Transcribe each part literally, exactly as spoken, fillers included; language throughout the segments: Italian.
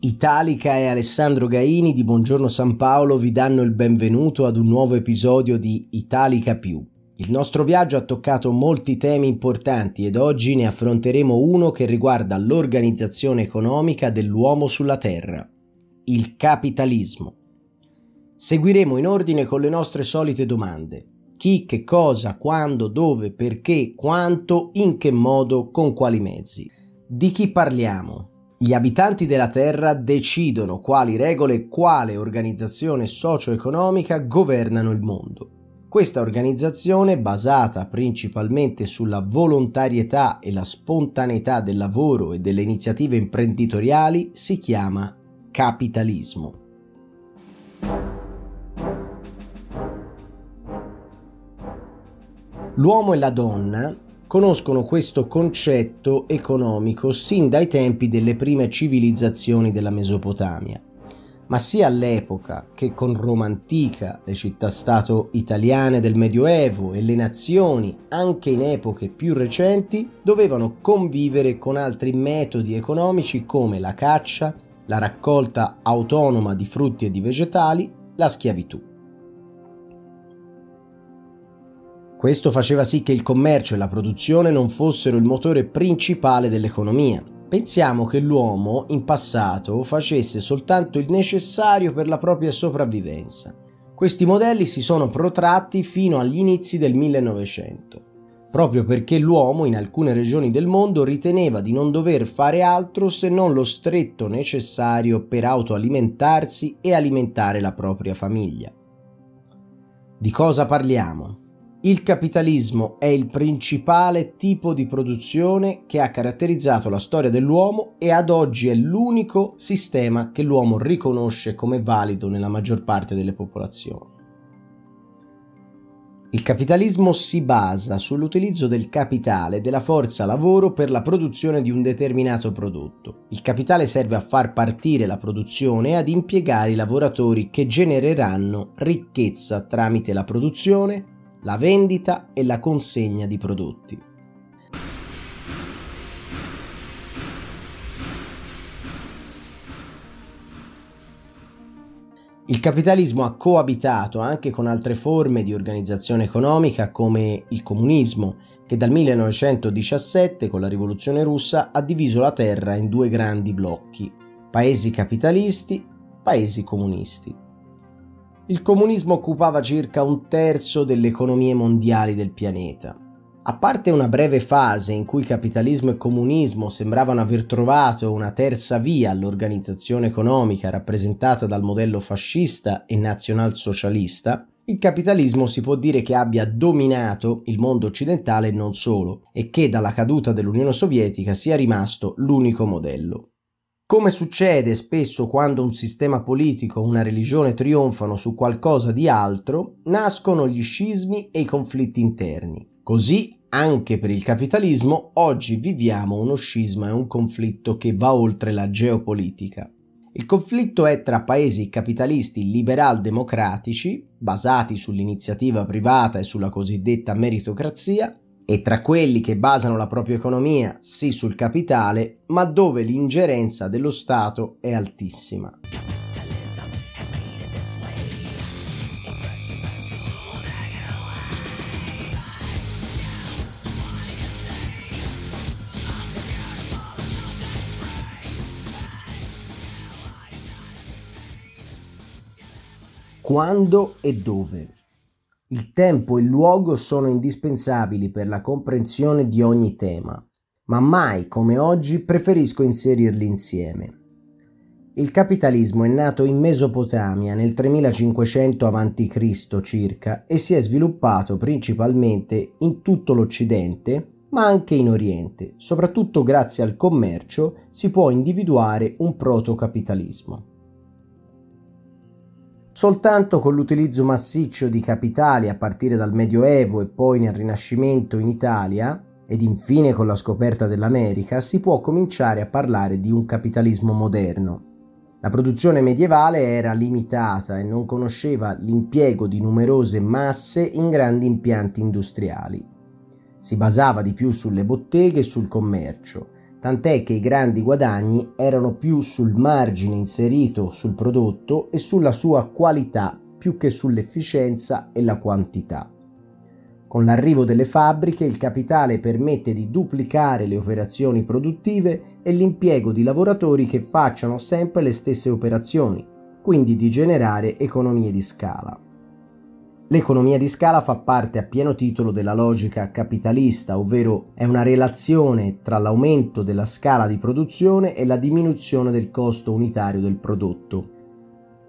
Italica e Alessandro Gaini di Buongiorno San Paolo vi danno il benvenuto ad un nuovo episodio di Italica Più. Il nostro viaggio ha toccato molti temi importanti ed oggi ne affronteremo uno che riguarda l'organizzazione economica dell'uomo sulla Terra, il capitalismo. Seguiremo in ordine con le nostre solite domande: chi, che cosa, quando, dove, perché, quanto, in che modo, con quali mezzi. Di chi parliamo? Gli abitanti della Terra decidono quali regole e quale organizzazione socio-economica governano il mondo. Questa organizzazione, basata principalmente sulla volontarietà e la spontaneità del lavoro e delle iniziative imprenditoriali, si chiama capitalismo. L'uomo e la donna conoscono questo concetto economico sin dai tempi delle prime civilizzazioni della Mesopotamia, ma sia all'epoca che con Roma antica, le città-stato italiane del Medioevo e le nazioni, anche in epoche più recenti, dovevano convivere con altri metodi economici come la caccia, la raccolta autonoma di frutti e di vegetali, la schiavitù. Questo faceva sì che il commercio e la produzione non fossero il motore principale dell'economia. Pensiamo che l'uomo in passato facesse soltanto il necessario per la propria sopravvivenza. Questi modelli si sono protratti fino agli inizi del millenovecento, proprio perché l'uomo in alcune regioni del mondo riteneva di non dover fare altro se non lo stretto necessario per autoalimentarsi e alimentare la propria famiglia. Di cosa parliamo? Il capitalismo è il principale tipo di produzione che ha caratterizzato la storia dell'uomo e ad oggi è l'unico sistema che l'uomo riconosce come valido nella maggior parte delle popolazioni. Il capitalismo si basa sull'utilizzo del capitale e della forza lavoro per la produzione di un determinato prodotto. Il capitale serve a far partire la produzione e ad impiegare i lavoratori che genereranno ricchezza tramite la produzione, la vendita e la consegna di prodotti. Il capitalismo ha coabitato anche con altre forme di organizzazione economica come il comunismo, che dal millenovecentodiciassette con la rivoluzione russa ha diviso la terra in due grandi blocchi: paesi capitalisti, paesi comunisti. Il comunismo occupava circa un terzo delle economie mondiali del pianeta. A parte una breve fase in cui capitalismo e comunismo sembravano aver trovato una terza via all'organizzazione economica rappresentata dal modello fascista e nazionalsocialista, il capitalismo si può dire che abbia dominato il mondo occidentale e non solo, e che dalla caduta dell'Unione Sovietica sia rimasto l'unico modello. Come succede spesso quando un sistema politico o una religione trionfano su qualcosa di altro, nascono gli scismi e i conflitti interni. Così, anche per il capitalismo, oggi viviamo uno scisma e un conflitto che va oltre la geopolitica. Il conflitto è tra paesi capitalisti liberal-democratici, basati sull'iniziativa privata e sulla cosiddetta meritocrazia, e tra quelli che basano la propria economia sì sul capitale, ma dove l'ingerenza dello Stato è altissima. Quando e dove? Il tempo e il luogo sono indispensabili per la comprensione di ogni tema, ma mai come oggi preferisco inserirli insieme. Il capitalismo è nato in Mesopotamia nel tremilacinquecento avanti Cristo circa e si è sviluppato principalmente in tutto l'Occidente, ma anche in Oriente. Soprattutto grazie al commercio si può individuare un protocapitalismo. Soltanto con l'utilizzo massiccio di capitali a partire dal Medioevo e poi nel Rinascimento in Italia, ed infine con la scoperta dell'America, si può cominciare a parlare di un capitalismo moderno. La produzione medievale era limitata e non conosceva l'impiego di numerose masse in grandi impianti industriali. Si basava di più sulle botteghe e sul commercio, tant'è che i grandi guadagni erano più sul margine inserito sul prodotto e sulla sua qualità più che sull'efficienza e la quantità. Con l'arrivo delle fabbriche il capitale permette di duplicare le operazioni produttive e l'impiego di lavoratori che facciano sempre le stesse operazioni, quindi di generare economie di scala. L'economia di scala fa parte a pieno titolo della logica capitalista, ovvero è una relazione tra l'aumento della scala di produzione e la diminuzione del costo unitario del prodotto.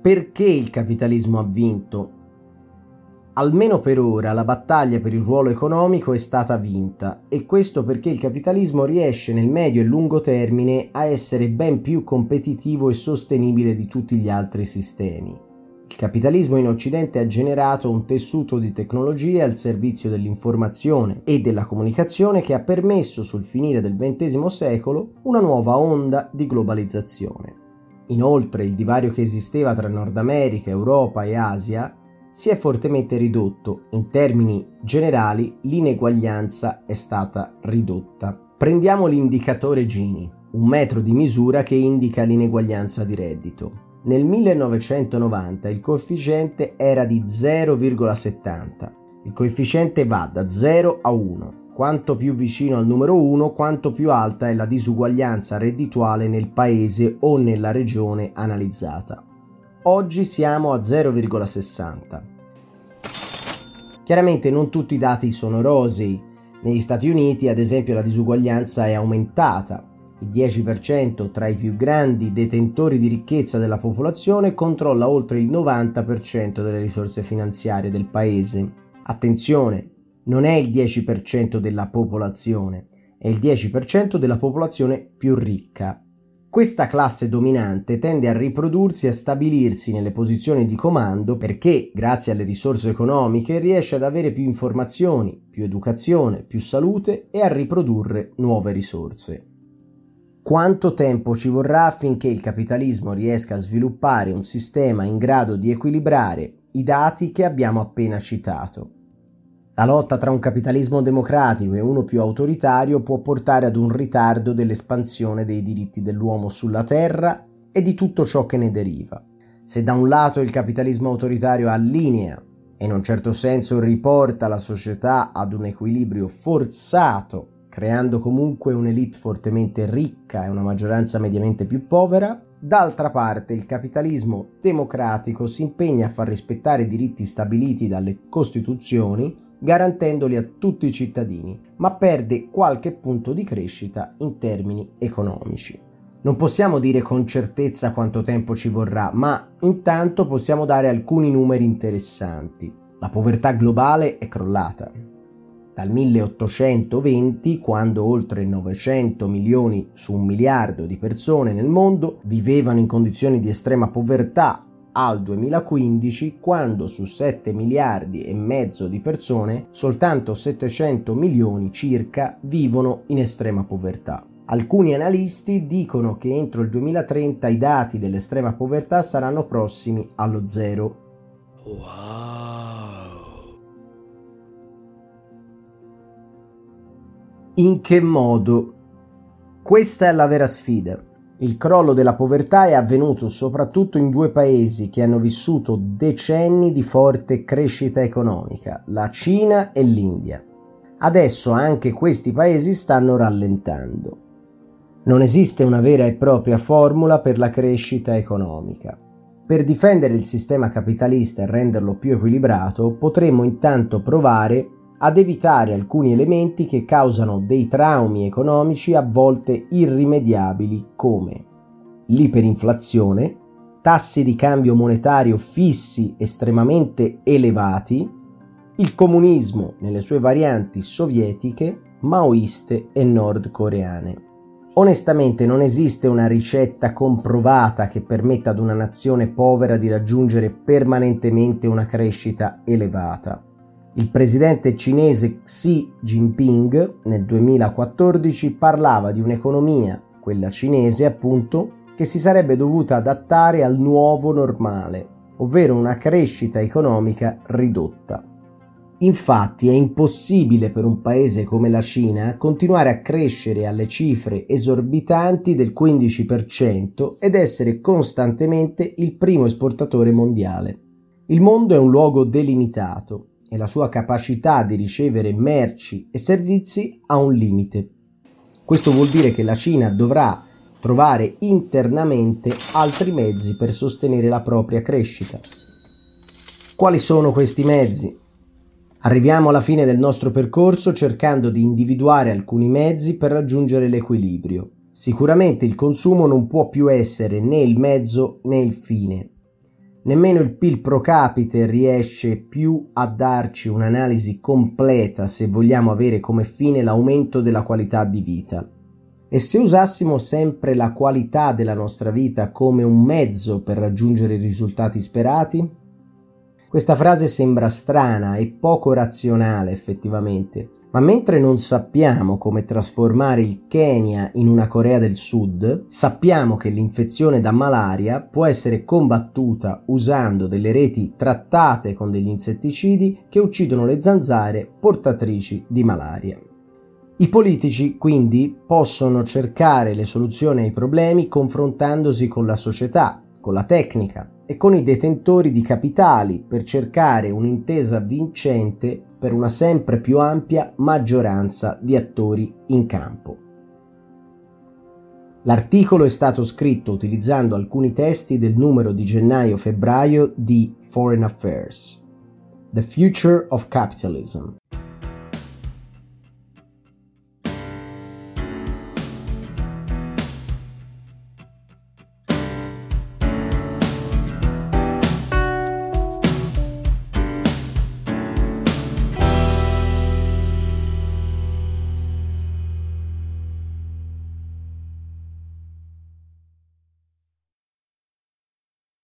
Perché il capitalismo ha vinto? Almeno per ora la battaglia per il ruolo economico è stata vinta, e questo perché il capitalismo riesce nel medio e lungo termine a essere ben più competitivo e sostenibile di tutti gli altri sistemi. Il capitalismo in Occidente ha generato un tessuto di tecnologie al servizio dell'informazione e della comunicazione che ha permesso, sul finire del ventesimo secolo, una nuova onda di globalizzazione. Inoltre, il divario che esisteva tra Nord America, Europa e Asia si è fortemente ridotto. In termini generali, l'ineguaglianza è stata ridotta. Prendiamo l'indicatore Gini, un metro di misura che indica l'ineguaglianza di reddito. Nel millenovecentonovanta il coefficiente era di zero virgola settanta. Il coefficiente va da zero a uno. Quanto più vicino al numero uno, quanto più alta è la disuguaglianza reddituale nel paese o nella regione analizzata. Oggi siamo a zero virgola sessanta. Chiaramente non tutti i dati sono rosei. Negli Stati Uniti, ad esempio, la disuguaglianza è aumentata. Il dieci per cento tra i più grandi detentori di ricchezza della popolazione controlla oltre il novanta per cento delle risorse finanziarie del paese. Attenzione, non è il dieci per cento della popolazione, è il dieci per cento della popolazione più ricca. Questa classe dominante tende a riprodursi e a stabilirsi nelle posizioni di comando perché, grazie alle risorse economiche, riesce ad avere più informazioni, più educazione, più salute e a riprodurre nuove risorse. Quanto tempo ci vorrà affinché il capitalismo riesca a sviluppare un sistema in grado di equilibrare i dati che abbiamo appena citato? La lotta tra un capitalismo democratico e uno più autoritario può portare ad un ritardo dell'espansione dei diritti dell'uomo sulla terra e di tutto ciò che ne deriva. Se da un lato il capitalismo autoritario allinea e in un certo senso riporta la società ad un equilibrio forzato, creando comunque un'elite fortemente ricca e una maggioranza mediamente più povera, d'altra parte il capitalismo democratico si impegna a far rispettare i diritti stabiliti dalle Costituzioni, garantendoli a tutti i cittadini, ma perde qualche punto di crescita in termini economici. Non possiamo dire con certezza quanto tempo ci vorrà, ma intanto possiamo dare alcuni numeri interessanti. La povertà globale è crollata. Dal milleottocentoventi, quando oltre novecento milioni su un miliardo di persone nel mondo vivevano in condizioni di estrema povertà, al duemilaquindici, quando su sette miliardi e mezzo di persone soltanto settecento milioni circa vivono in estrema povertà. Alcuni analisti dicono che entro il duemilatrenta i dati dell'estrema povertà saranno prossimi allo zero. Wow. In che modo? Questa è la vera sfida. Il crollo della povertà è avvenuto soprattutto in due paesi che hanno vissuto decenni di forte crescita economica, la Cina e l'India. Adesso anche questi paesi stanno rallentando. Non esiste una vera e propria formula per la crescita economica. Per difendere il sistema capitalista e renderlo più equilibrato, potremmo intanto provare ad evitare alcuni elementi che causano dei traumi economici a volte irrimediabili, come l'iperinflazione, tassi di cambio monetario fissi estremamente elevati, il comunismo nelle sue varianti sovietiche, maoiste e nordcoreane. Onestamente non esiste una ricetta comprovata che permetta ad una nazione povera di raggiungere permanentemente una crescita elevata. Il presidente cinese Xi Jinping nel duemilaquattordici parlava di un'economia, quella cinese appunto, che si sarebbe dovuta adattare al nuovo normale, ovvero una crescita economica ridotta. Infatti è impossibile per un paese come la Cina continuare a crescere alle cifre esorbitanti del quindici per cento ed essere costantemente il primo esportatore mondiale. Il mondo è un luogo delimitato e la sua capacità di ricevere merci e servizi ha un limite. Questo vuol dire che la Cina dovrà trovare internamente altri mezzi per sostenere la propria crescita. Quali sono questi mezzi? Arriviamo alla fine del nostro percorso cercando di individuare alcuni mezzi per raggiungere l'equilibrio. Sicuramente il consumo non può più essere né il mezzo né il fine. Nemmeno il P I L pro capite riesce più a darci un'analisi completa se vogliamo avere come fine l'aumento della qualità di vita. E se usassimo sempre la qualità della nostra vita come un mezzo per raggiungere i risultati sperati? Questa frase sembra strana e poco razionale effettivamente, ma mentre non sappiamo come trasformare il Kenya in una Corea del Sud, sappiamo che l'infezione da malaria può essere combattuta usando delle reti trattate con degli insetticidi che uccidono le zanzare portatrici di malaria. I politici quindi possono cercare le soluzioni ai problemi confrontandosi con la società, con la tecnica e con i detentori di capitali per cercare un'intesa vincente per una sempre più ampia maggioranza di attori in campo. L'articolo è stato scritto utilizzando alcuni testi del numero di gennaio-febbraio di Foreign Affairs, The Future of Capitalism,